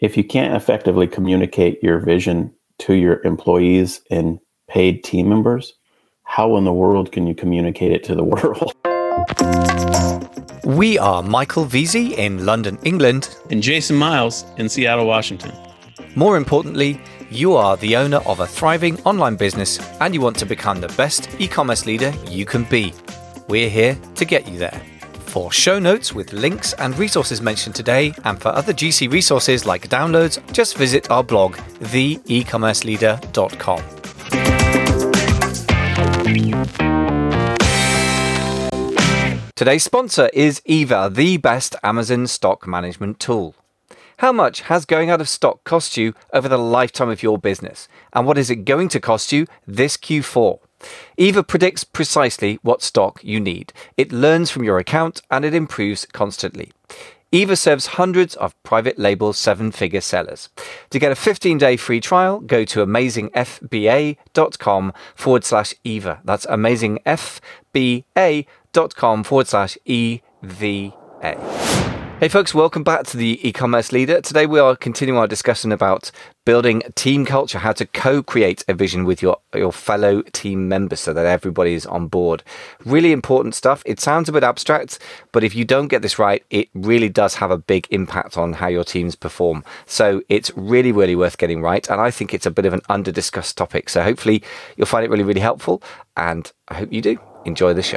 If you can't effectively communicate your vision to your employees and paid team members, how in the world can you communicate it to the world? We are Michael Vizi in London, England, and Jason Miles in Seattle, Washington. More importantly, you are the owner of a thriving online business and you want to become the best e-commerce leader you can be. We're here to get you there. For show notes with links and resources mentioned today, and for other GC resources like downloads, just visit our blog, TheEcommerceLeader.com. Today's sponsor is Eva, the best Amazon stock management tool. How much has going out of stock cost you over the lifetime of your business? And what is it going to cost you this Q4? Eva predicts precisely what stock you need. It learns from your account and it improves constantly. Eva serves hundreds of private label seven-figure sellers. To get a 15-day free trial, go to amazingfba.com/Eva. That's amazingfba.com/EVA. Hey folks, welcome back to the E-commerce Leader. Today we are continuing our discussion about building team culture, how to co-create a vision with your fellow team members so that everybody is on board. Really important stuff. It sounds a bit abstract, but if you don't get this right, it really does have a big impact on how your teams perform. So it's really, really worth getting right. And I think it's a bit of an under-discussed topic. So hopefully you'll find it really, really helpful. And I hope you do. Enjoy the show.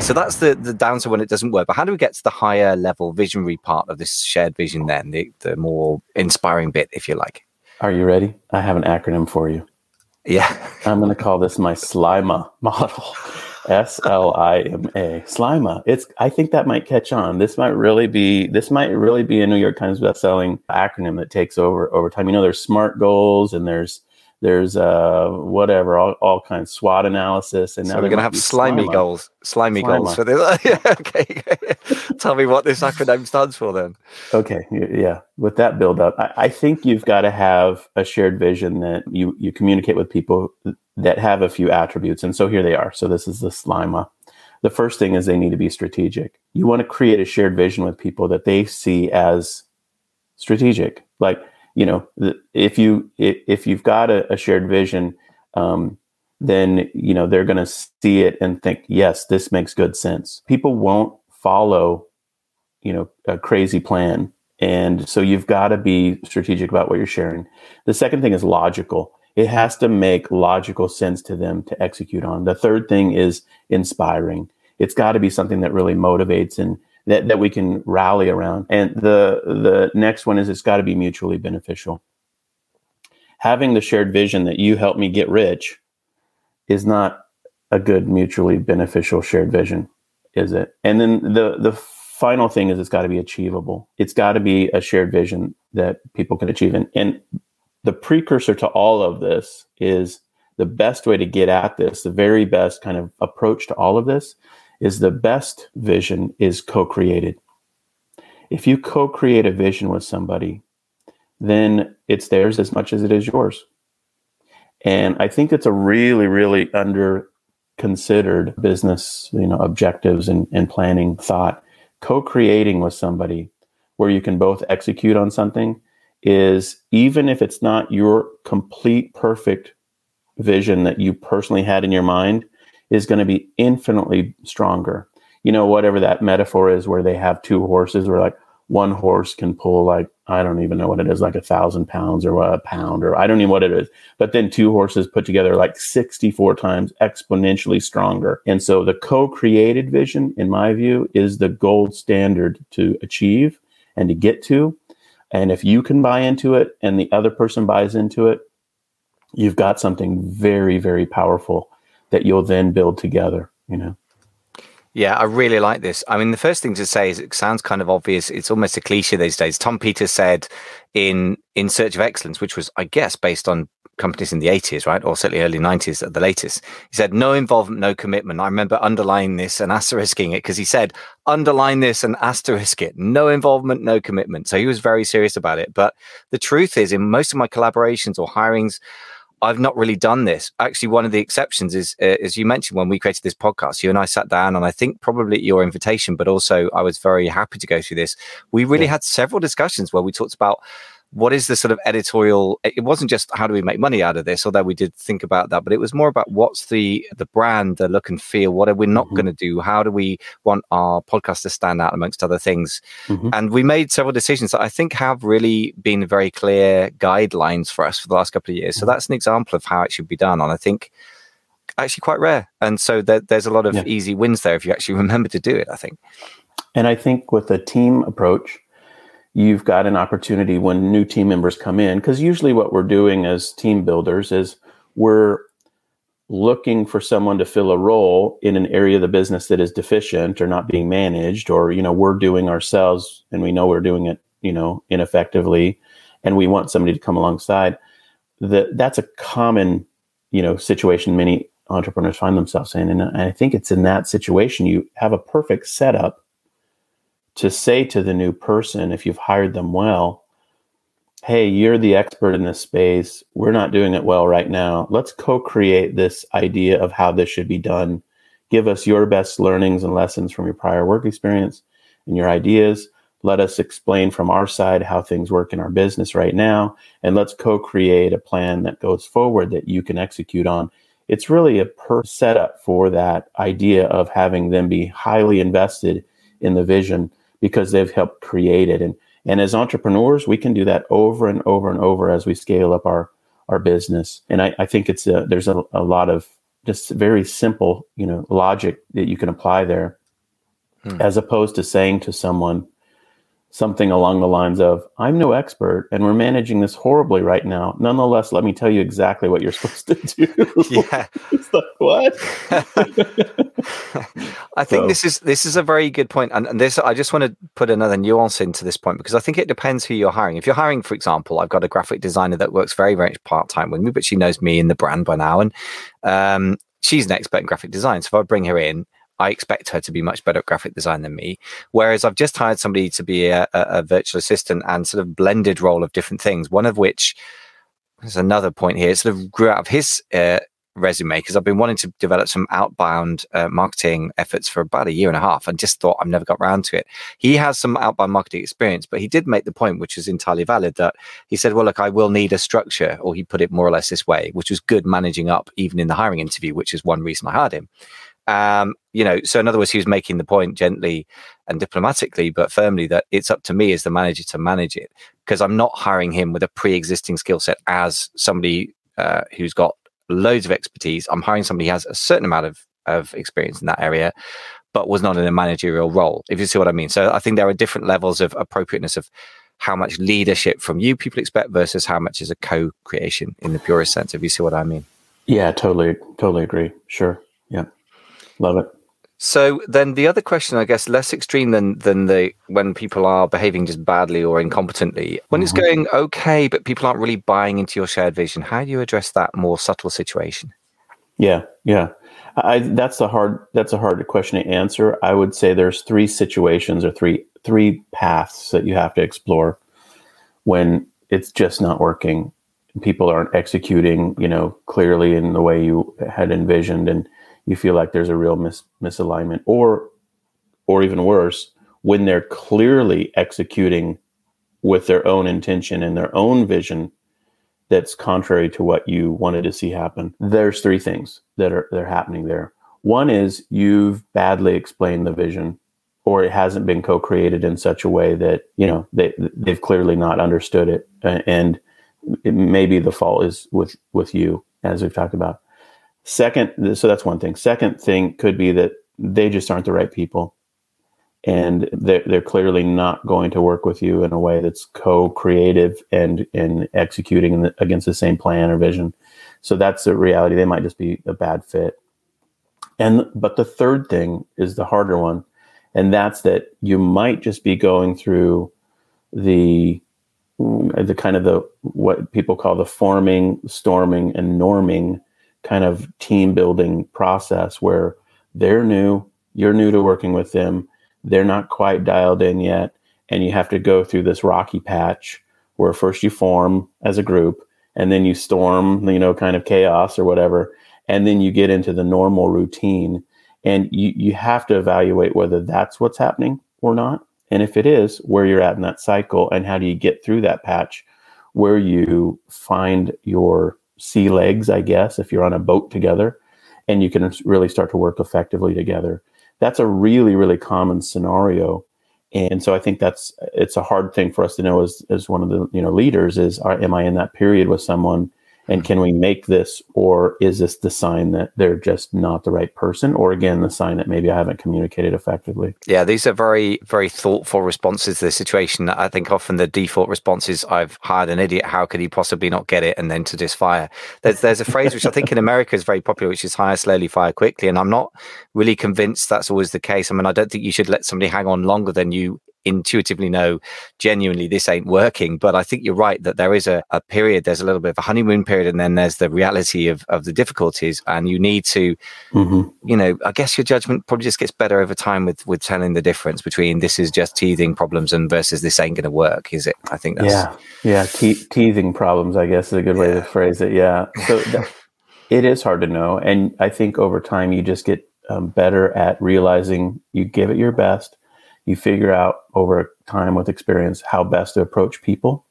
So that's the downside when it doesn't work. But how do we get to the higher level visionary part of this shared vision then, the more inspiring bit, if you like? Are you ready? I have an acronym for you. Yeah. I'm going to call this my SLIMA model. SLIMA. SLIMA. I think that might catch on. This might really be a New York Times bestselling acronym that takes over time. You know, there's SMART goals and there's whatever, all kinds, SWOT analysis. And now so we're going to have slimy goals for this. Yeah, okay. Tell me what this acronym stands for then. Okay. Yeah. With that build up, I think you've got to have a shared vision that you communicate with people that have a few attributes. And so here they are. So this is the SLIMA. The first thing is they need to be strategic. You want to create a shared vision with people that they see as strategic. Like, you know, if you've got a shared vision, then, you know, they're going to see it and think, yes, this makes good sense. People won't follow, you know, a crazy plan. And so you've got to be strategic about what you're sharing. The second thing is logical. It has to make logical sense to them to execute on. The third thing is inspiring. It's got to be something that really motivates and that we can rally around. And the next one is it's got to be mutually beneficial. Having the shared vision that you help me get rich is not a good mutually beneficial shared vision, is it? And then the final thing is it's got to be achievable. It's got to be a shared vision that people can achieve. And the precursor to all of this is the best way to get at this, the very best kind of approach to all of this, is the best vision is co-created. If you co-create a vision with somebody, then it's theirs as much as it is yours. And I think it's a really, really under-considered business, you know, objectives and planning thought. Co-creating with somebody where you can both execute on something is, even if it's not your complete perfect vision that you personally had in your mind, is going to be infinitely stronger. You know, whatever that metaphor is where they have two horses where like one horse can pull like, I don't even know what it is, like 1,000 pounds or a pound, or I don't even know what it is. But then two horses put together like 64 times exponentially stronger. And so the co-created vision, in my view, is the gold standard to achieve and to get to. And if you can buy into it and the other person buys into it, you've got something very, very powerful that you'll then build together, you know? Yeah, I really like this. I mean, the first thing to say is it sounds kind of obvious. It's almost a cliche these days. Tom Peters said in Search of Excellence, which was, I guess, based on companies in the 80s, right? Or certainly early 90s at the latest. He said, no involvement, no commitment. I remember underlining this and asterisking it because he said, underline this and asterisk it. No involvement, no commitment. So he was very serious about it. But the truth is, in most of my collaborations or hirings, I've not really done this. Actually, one of the exceptions is, as you mentioned, when we created this podcast, you and I sat down, and I think probably at your invitation, but also I was very happy to go through this. We really had several discussions where we talked about what is the sort of editorial? It wasn't just how do we make money out of this, although we did think about that, but it was more about what's the brand, the look and feel, what are we not going to do? How do we want our podcast to stand out amongst other things? And we made several decisions that I think have really been very clear guidelines for us for the last couple of years. So that's an example of how it should be done. And I think actually quite rare. And so there's a lot of easy wins there if you actually remember to do it, I think. And I think with a team approach, you've got an opportunity when new team members come in, because usually what we're doing as team builders is we're looking for someone to fill a role in an area of the business that is deficient or not being managed, or, you know, we're doing ourselves and we know we're doing it, you know, ineffectively, and we want somebody to come alongside. That's a common, you know, situation many entrepreneurs find themselves in. And I think it's in that situation, you have a perfect setup to say to the new person, if you've hired them well, hey, you're the expert in this space. We're not doing it well right now. Let's co-create this idea of how this should be done. Give us your best learnings and lessons from your prior work experience and your ideas. Let us explain from our side how things work in our business right now. And let's co-create a plan that goes forward that you can execute on. It's really a setup for that idea of having them be highly invested in the vision because they've helped create it. And as entrepreneurs, we can do that over and over and over as we scale up our business. And I think it's there's a lot of just very simple, you know, logic that you can apply there, as opposed to saying to someone something along the lines of, I'm no expert and we're managing this horribly right now. Nonetheless, let me tell you exactly what you're supposed to do. Yeah. It's like, what? I think this is a very good point. And this, I just want to put another nuance into this point, because I think it depends who you're hiring. If you're hiring, for example, I've got a graphic designer that works very, very much part-time with me, but she knows me and the brand by now. And she's an expert in graphic design. So if I bring her in, I expect her to be much better at graphic design than me. Whereas I've just hired somebody to be a virtual assistant and sort of blended role of different things. One of which, there's another point here, sort of grew out of his resume, because I've been wanting to develop some outbound marketing efforts for about a year and a half, and just thought I've never got around to it. He has some outbound marketing experience, but he did make the point, which is entirely valid, that he said, well, look, I will need a structure, or he put it more or less this way, which was good managing up even in the hiring interview, which is one reason I hired him. You know, so in other words, he was making the point gently and diplomatically, but firmly, that it's up to me as the manager to manage it, because I'm not hiring him with a pre-existing skill set as somebody who's got loads of expertise. I'm hiring somebody who has a certain amount of experience in that area, but was not in a managerial role, if you see what I mean. So I think there are different levels of appropriateness of how much leadership from you people expect versus how much is a co-creation in the purest sense, if you see what I mean. Yeah, totally agree. Sure. Yeah. Love it. So then the other question, I guess, less extreme than the when people are behaving just badly or incompetently, when it's going okay, but people aren't really buying into your shared vision, how do you address that more subtle situation? Yeah. That's a hard question to answer. I would say there's three situations or three paths that you have to explore when it's just not working. People aren't executing, you know, clearly in the way you had envisioned, and you feel like there's a real misalignment, or even worse, when they're clearly executing with their own intention and their own vision that's contrary to what you wanted to see happen. There's three things that are happening there. One is you've badly explained the vision, or it hasn't been co-created in such a way that, you know, they've clearly not understood it, and maybe the fault is with you, as we've talked about. Second, so that's one thing. Second thing could be that they just aren't the right people, and they're clearly not going to work with you in a way that's co-creative and executing against the same plan or vision. So that's the reality. They might just be a bad fit. But the third thing is the harder one, and that's that you might just be going through the kind of the what people call the forming, storming, and norming kind of team building process, where they're new, you're new to working with them, they're not quite dialed in yet, and you have to go through this rocky patch where first you form as a group, and then you storm, you know, kind of chaos or whatever, and then you get into the normal routine, and you have to evaluate whether that's what's happening or not, and if it is, where you're at in that cycle, and how do you get through that patch where you find your sea legs, I guess, if you're on a boat together, and you can really start to work effectively together. That's a really, really common scenario. And so I think it's a hard thing for us to know as one of the leaders is, am I in that period with someone, and can we make this, or is this the sign that they're just not the right person, or again, the sign that maybe I haven't communicated effectively? Yeah, these are very, very thoughtful responses to the situation. I think often the default response is, I've hired an idiot, how could he possibly not get it, and then to disfire. There's a phrase which I think in America is very popular, which is hire slowly, fire quickly, and I'm not really convinced that's always the case. I mean, I don't think you should let somebody hang on longer than you intuitively know genuinely this ain't working, but I think you're right that there is a period, there's a little bit of a honeymoon period, and then there's the reality of the difficulties, and you need to I guess your judgment probably just gets better over time with telling the difference between this is just teething problems and versus this ain't going to work, is it? I think that's teething problems, I guess, is a good way to phrase it. So it is hard to know, and I think over time you just get better at realizing you give it your best. You figure out over time with experience how best to approach people.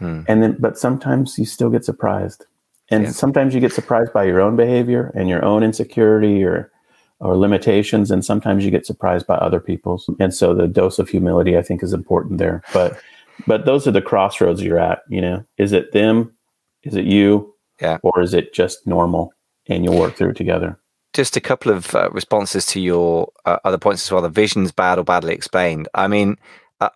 And then, but sometimes you still get surprised. And sometimes you get surprised by your own behavior and your own insecurity or limitations. And sometimes you get surprised by other people's. And so the dose of humility, I think, is important there. But those are the crossroads you're at, is it them? Is it you? Yeah. Or is it just normal? And you'll work through it together. Just a couple of responses to your other points as well. The vision's bad or badly explained. I mean,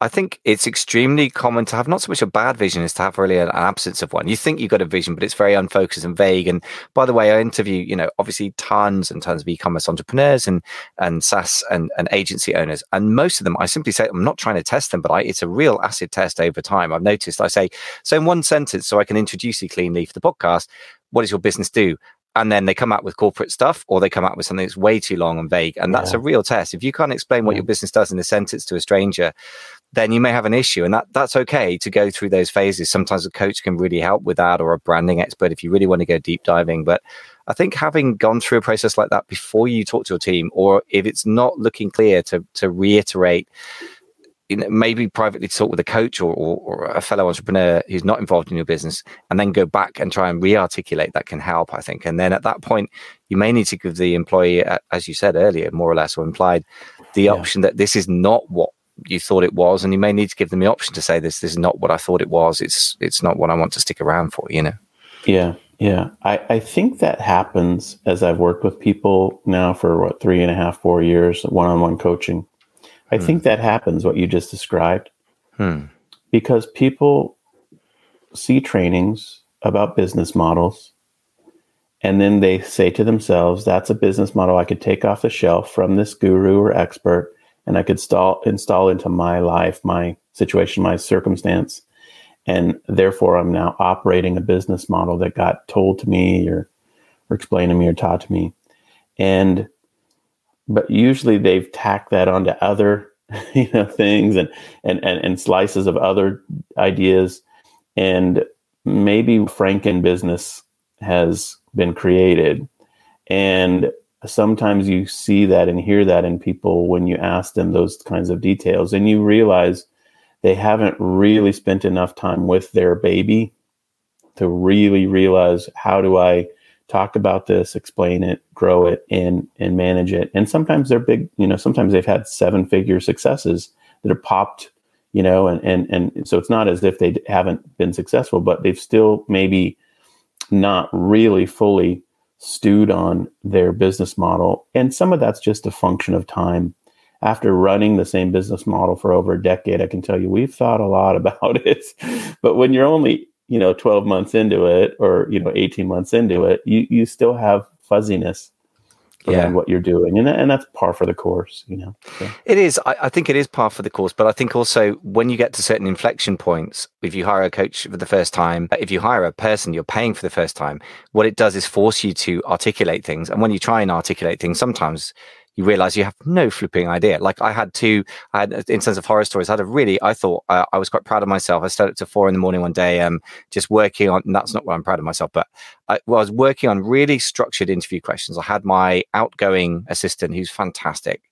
I think it's extremely common to have not so much a bad vision as to have really an absence of one. You think you've got a vision, but it's very unfocused and vague. And by the way, I interview, obviously tons and tons of e-commerce entrepreneurs and SaaS and agency owners. And most of them, I simply say, I'm not trying to test them, but it's a real acid test over time. I've noticed I say, so in one sentence, so I can introduce you cleanly for the podcast, what does your business do? And then they come out with corporate stuff, or they come out with something that's way too long and vague. And that's a real test. If you can't explain what your business does in a sentence to a stranger, then you may have an issue. And that's okay to go through those phases. Sometimes a coach can really help with that, or a branding expert if you really want to go deep diving. But I think having gone through a process like that before you talk to your team, or if it's not looking clear, to reiterate, maybe privately talk with a coach or a fellow entrepreneur who's not involved in your business, and then go back and try and re-articulate. That can help, I think. And then at that point, you may need to give the employee, as you said earlier, more or less, or implied, the option that this is not what you thought it was. And you may need to give them the option to say, this is not what I thought it was. It's not what I want to stick around for, Yeah. Yeah. I think that happens as I've worked with people now for 3.5, 4 years, one-on-one coaching. I think that happens, what you just described, because people see trainings about business models, and then they say to themselves, that's a business model I could take off the shelf from this guru or expert, and I could install into my life, my situation, my circumstance, and therefore I'm now operating a business model that got told to me or explained to me or taught to me. But usually they've tacked that onto other, things and slices of other ideas. And maybe Franken business has been created. And sometimes you see that and hear that in people when you ask them those kinds of details, and you realize they haven't really spent enough time with their baby to really realize, how do I talk about this, explain it, grow it, and manage it. And sometimes they're big, sometimes they've had 7-figure successes that have popped, and so it's not as if they haven't been successful, but they've still maybe not really fully stewed on their business model. And some of that's just a function of time. After running the same business model for over a decade, I can tell you we've thought a lot about it, but when you're only 12 months into it, or 18 months into it, you still have fuzziness around what you're doing, and that's par for the course. So. It is. I think it is par for the course, but I think also when you get to certain inflection points, if you hire a coach for the first time, if you hire a person you're paying for the first time, what it does is force you to articulate things, and when you try and articulate things, sometimes you realize you have no flipping idea. Like I had in terms of horror stories, I had I was quite proud of myself. I started up to 4 a.m. one day, just working on, and that's not what I'm proud of myself, but I was working on really structured interview questions. I had my outgoing assistant, who's fantastic,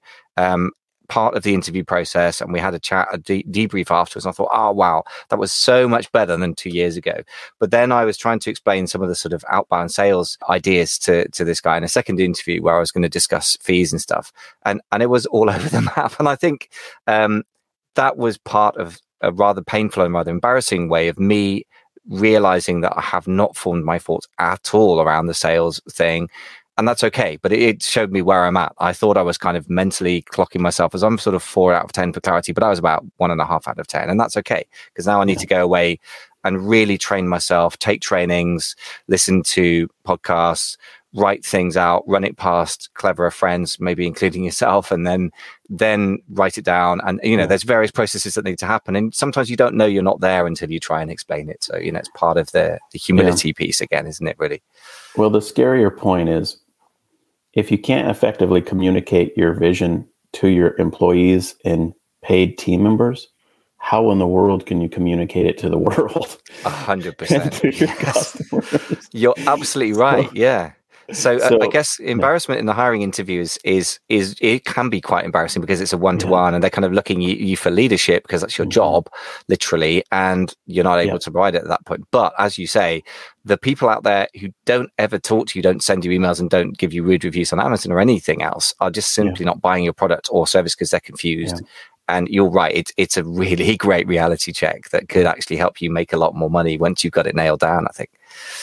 part of the interview process, and we had a chat, a debrief afterwards, and I thought, oh wow, that was so much better than 2 years ago. But then I was trying to explain some of the sort of outbound sales ideas to this guy in a second interview where I was going to discuss fees and stuff, and it was all over the map. And I think that was part of a rather painful and rather embarrassing way of me realizing that I have not formed my thoughts at all around the sales thing. And that's okay, but it showed me where I'm at. I thought I was kind of mentally clocking myself as I'm sort of 4 out of 10 for clarity, but I was about 1.5 out of 10. And that's okay, because now I need to go away and really train myself, take trainings, listen to podcasts, write things out, run it past cleverer friends, maybe including yourself, and then write it down. And, you know, there's various processes that need to happen. And sometimes you don't know you're not there until you try and explain it. So, you know, it's part of the humility piece again, isn't it, really? Well, the scarier point is, if you can't effectively communicate your vision to your employees and paid team members, how in the world can you communicate it to the world? 100%. You're absolutely right. Yeah. So I guess embarrassment in the hiring interviews is it can be quite embarrassing because it's a one-to-one and they're kind of looking at you for leadership because that's your job, literally, and you're not able to provide it at that point. But as you say, the people out there who don't ever talk to you, don't send you emails and don't give you rude reviews on Amazon or anything else are just simply not buying your product or service because they're confused. Yeah. And you're right, it's a really great reality check that could actually help you make a lot more money once you've got it nailed down, I think.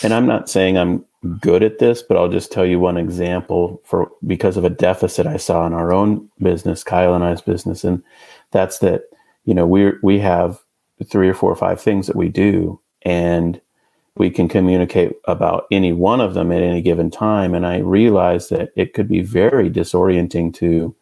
And I'm not saying I'm good at this, but I'll just tell you one example because of a deficit I saw in our own business, Kyle and I's business. And that's that, you know, we have 3 or 4 or 5 things that we do, and we can communicate about any one of them at any given time. And I realized that it could be very disorienting to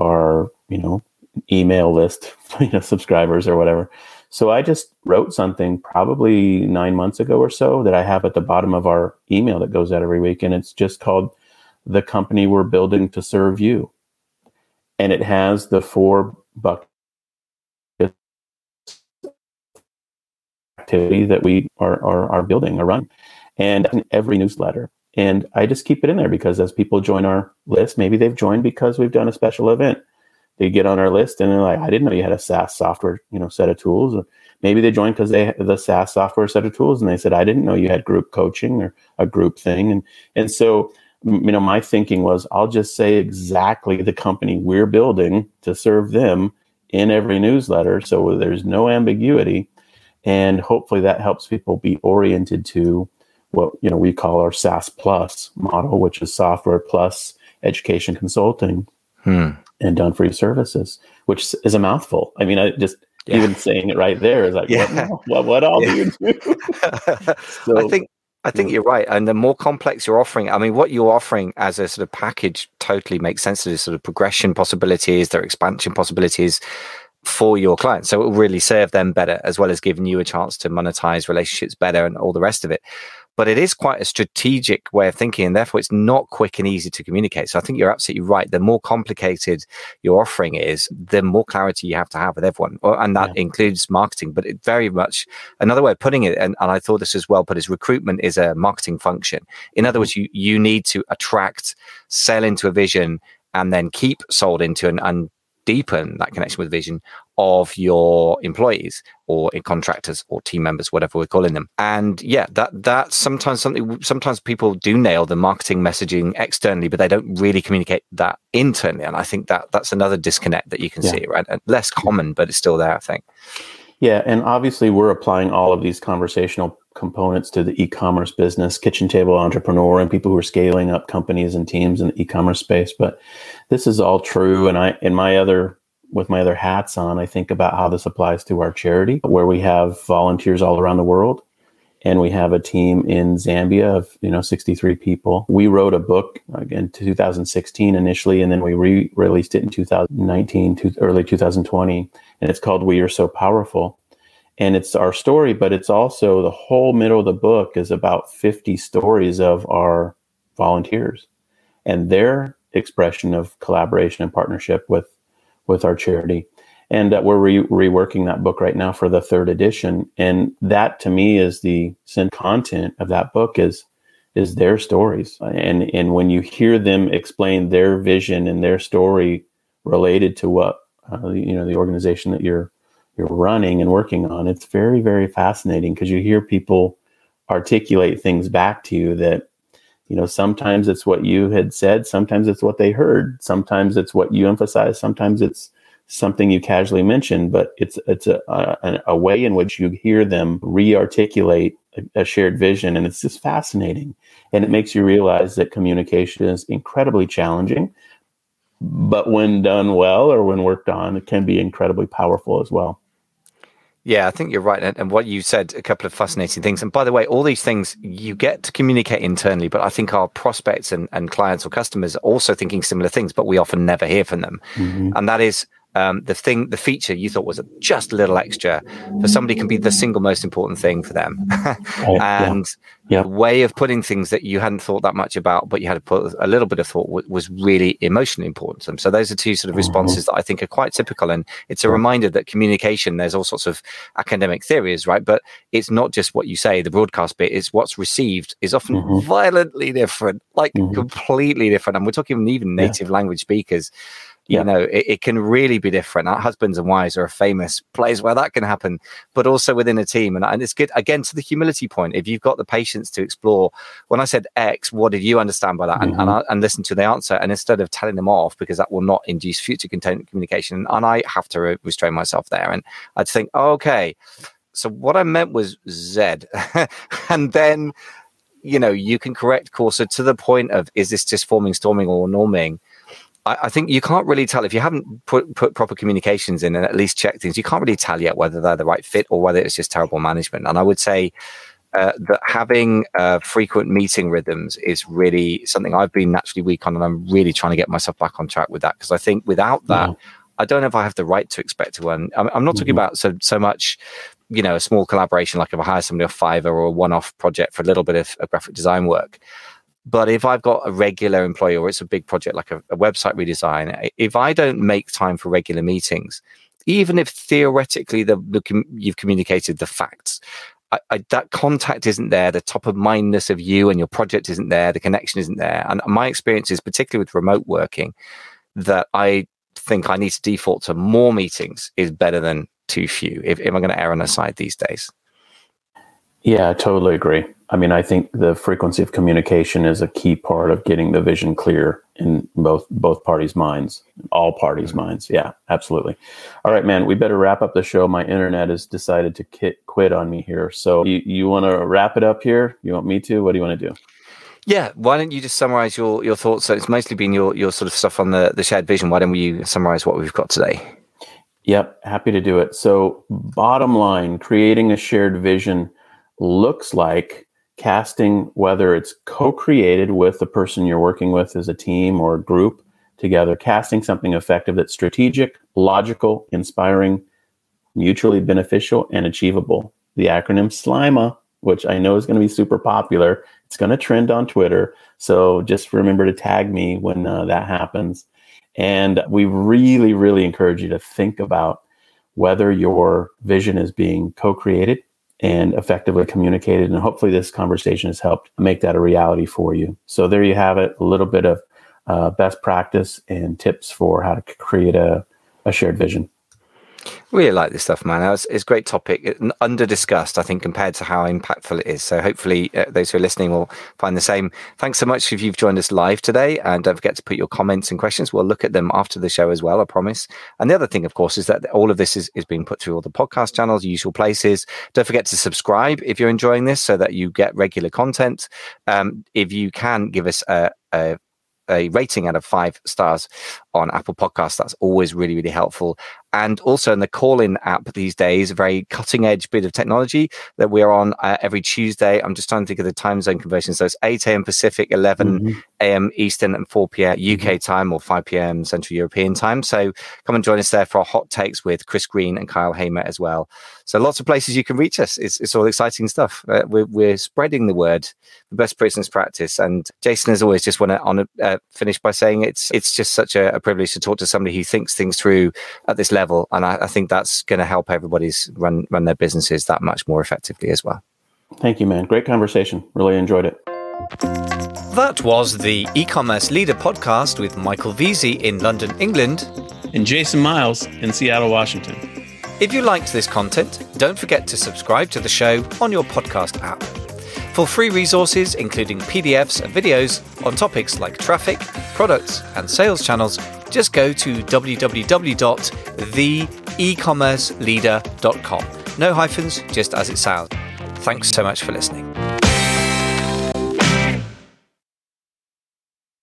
our, you know, email list, you know, subscribers or whatever. So I just wrote something probably 9 months ago or so that I have at the bottom of our email that goes out every week. And it's just called The Company We're Building to Serve You. And it has the 4 buckets activity that we are building or run, and in every newsletter. And I just keep it in there because as people join our list, maybe they've joined because we've done a special event. They get on our list and they're like, I didn't know you had a SaaS software, you know, set of tools. Or maybe they joined because they had the SaaS software set of tools and they said, I didn't know you had group coaching or a group thing. And so, you know, my thinking was, I'll just say exactly the company we're building to serve them in every newsletter. So there's no ambiguity. And hopefully that helps people be oriented to what, you know, we call our SaaS plus model, which is software plus education consulting. And done-for-you services, which is a mouthful. I mean, I just even saying it right there is like, what all do you do? So, I think you're right. And the more complex you're offering, I mean, what you're offering as a sort of package totally makes sense to the sort of progression possibilities, their expansion possibilities for your clients. So it will really serve them better, as well as giving you a chance to monetize relationships better and all the rest of it. But it is quite a strategic way of thinking, and therefore it's not quick and easy to communicate. So I think you're absolutely right. The more complicated your offering is, the more clarity you have to have with everyone. And that includes marketing, but it very much, another way of putting it, and I thought this as well, but is recruitment is a marketing function. In other words, you need to attract, sell into a vision, and then keep sold into and deepen that connection with vision of your employees or contractors or team members, whatever we're calling them. And that's sometimes people do nail the marketing messaging externally, but they don't really communicate that internally. And I think that's another disconnect that you can see, right? And less common, but it's still there, I think. Yeah. And obviously we're applying all of these conversational components to the e-commerce business, kitchen table entrepreneur, and people who are scaling up companies and teams in the e-commerce space. But this is all true. And with my other hats on, I think about how this applies to our charity, where we have volunteers all around the world. And we have a team in Zambia of, you know, 63 people. We wrote a book in 2016 initially, and then we re-released it in 2019 to early 2020. And it's called We Are So Powerful. And it's our story, but it's also the whole middle of the book is about 50 stories of our volunteers and their expression of collaboration and partnership with our charity. And we're reworking that book right now for the 3rd edition. And that, to me, is the content of that book is their stories. And when you hear them explain their vision and their story related to what the organization that you're running and working on. It's very, very fascinating because you hear people articulate things back to you that, you know, sometimes it's what you had said, sometimes it's what they heard, sometimes it's what you emphasize, sometimes it's something you casually mentioned, but it's a way in which you hear them re-articulate a shared vision. And it's just fascinating. And it makes you realize that communication is incredibly challenging, but when done well or when worked on, it can be incredibly powerful as well. Yeah, I think you're right. And what you said, a couple of fascinating things. And by the way, all these things you get to communicate internally, but I think our prospects and clients or customers are also thinking similar things, but we often never hear from them. Mm-hmm. And that is the feature you thought was just a little extra for somebody can be the single most important thing for them. The way of putting things that you hadn't thought that much about, but you had to put a little bit of thought was really emotionally important to them. So those are two sort of responses that I think are quite typical. And it's a reminder that communication, there's all sorts of academic theories, right? But it's not just what you say, the broadcast bit, it's what's received is often violently different, like completely different. And we're talking even native language speakers. You know, it can really be different. Our husbands and wives are a famous place where that can happen, but also within a team. And it's good, again, to the humility point. If you've got the patience to explore, when I said X, what did you understand by that? And listen to the answer. And instead of telling them off, because that will not induce future content communication. And I have to restrain myself there. And I'd think, okay, so what I meant was Z. And then, you know, you can correct course. So to the point of, is this just forming, storming, or norming? I think you can't really tell if you haven't put proper communications in and at least check things. You can't really tell yet whether they're the right fit or whether it's just terrible management. And I would say that having frequent meeting rhythms is really something I've been naturally weak on, and I'm really trying to get myself back on track with that, because I think without that, I don't know if I have the right to expect to earn. I'm not talking about so much, you know, a small collaboration, like if I hire somebody off Fiverr or a one-off project for a little bit of graphic design work. But if I've got a regular employee or it's a big project like a website redesign, if I don't make time for regular meetings, even if theoretically you've communicated the facts, that contact isn't there, the top of mindness of you and your project isn't there, the connection isn't there. And my experience is, particularly with remote working, that I think I need to default to more meetings is better than too few, if I'm going to err on the side these days. Yeah, I totally agree. I mean, I think the frequency of communication is a key part of getting the vision clear in both parties' minds, all parties' minds. Yeah, absolutely. All right, man, we better wrap up the show. My internet has decided to quit on me here. So you want to wrap it up here? You want me to? What do you want to do? Yeah, why don't you just summarize your thoughts? So it's mostly been your sort of stuff on the shared vision. Why don't you summarize what we've got today? Yep, happy to do it. So bottom line, creating a shared vision looks like casting, whether it's co-created with the person you're working with as a team or a group together, casting something effective that's strategic, logical, inspiring, mutually beneficial, and achievable. The acronym SLIMA, which I know is going to be super popular. It's going to trend on Twitter. So just remember to tag me when that happens. And we really, really encourage you to think about whether your vision is being co-created and effectively communicated. And hopefully this conversation has helped make that a reality for you. So there you have it, a little bit of best practice and tips for how to create a shared vision. Really like this stuff, man. It's a great topic, under discussed, I think, compared to how impactful it is. So hopefully those who are listening will find the same. Thanks so much if you've joined us live today, and don't forget to put your comments and questions. We'll look at them after the show as well, I promise. And the other thing, of course, is that all of this is being put through all the podcast channels, usual places. Don't forget to subscribe if you're enjoying this so that you get regular content. If you can, give us a rating out of 5 stars on Apple Podcasts. That's always really, really helpful. And also in the call-in app these days, a very cutting-edge bit of technology that we are on every Tuesday. I'm just trying to think of the time zone conversion. So it's 8 a.m. Pacific, 11 a.m. Eastern, and 4 p.m. UK time, or 5 p.m. Central European time. So come and join us there for our hot takes with Chris Green and Kyle Hamer as well. So lots of places you can reach us. It's all exciting stuff. We're spreading the word, the best business practice. And Jason, as always, just want to finish by saying it's just such a privilege to talk to somebody who thinks things through at this level. And I think that's going to help everybody's run their businesses that much more effectively as well. Thank you, man. Great conversation. Really enjoyed it. That was the E-commerce Leader podcast with Michael Vizi in London, England. and Jason Miles in Seattle, Washington. If you liked this content, don't forget to subscribe to the show on your podcast app. For free resources, including PDFs and videos on topics like traffic, products, and sales channels, just go to www.TheEcommerceLeader.com. No hyphens, just as it sounds. Thanks so much for listening.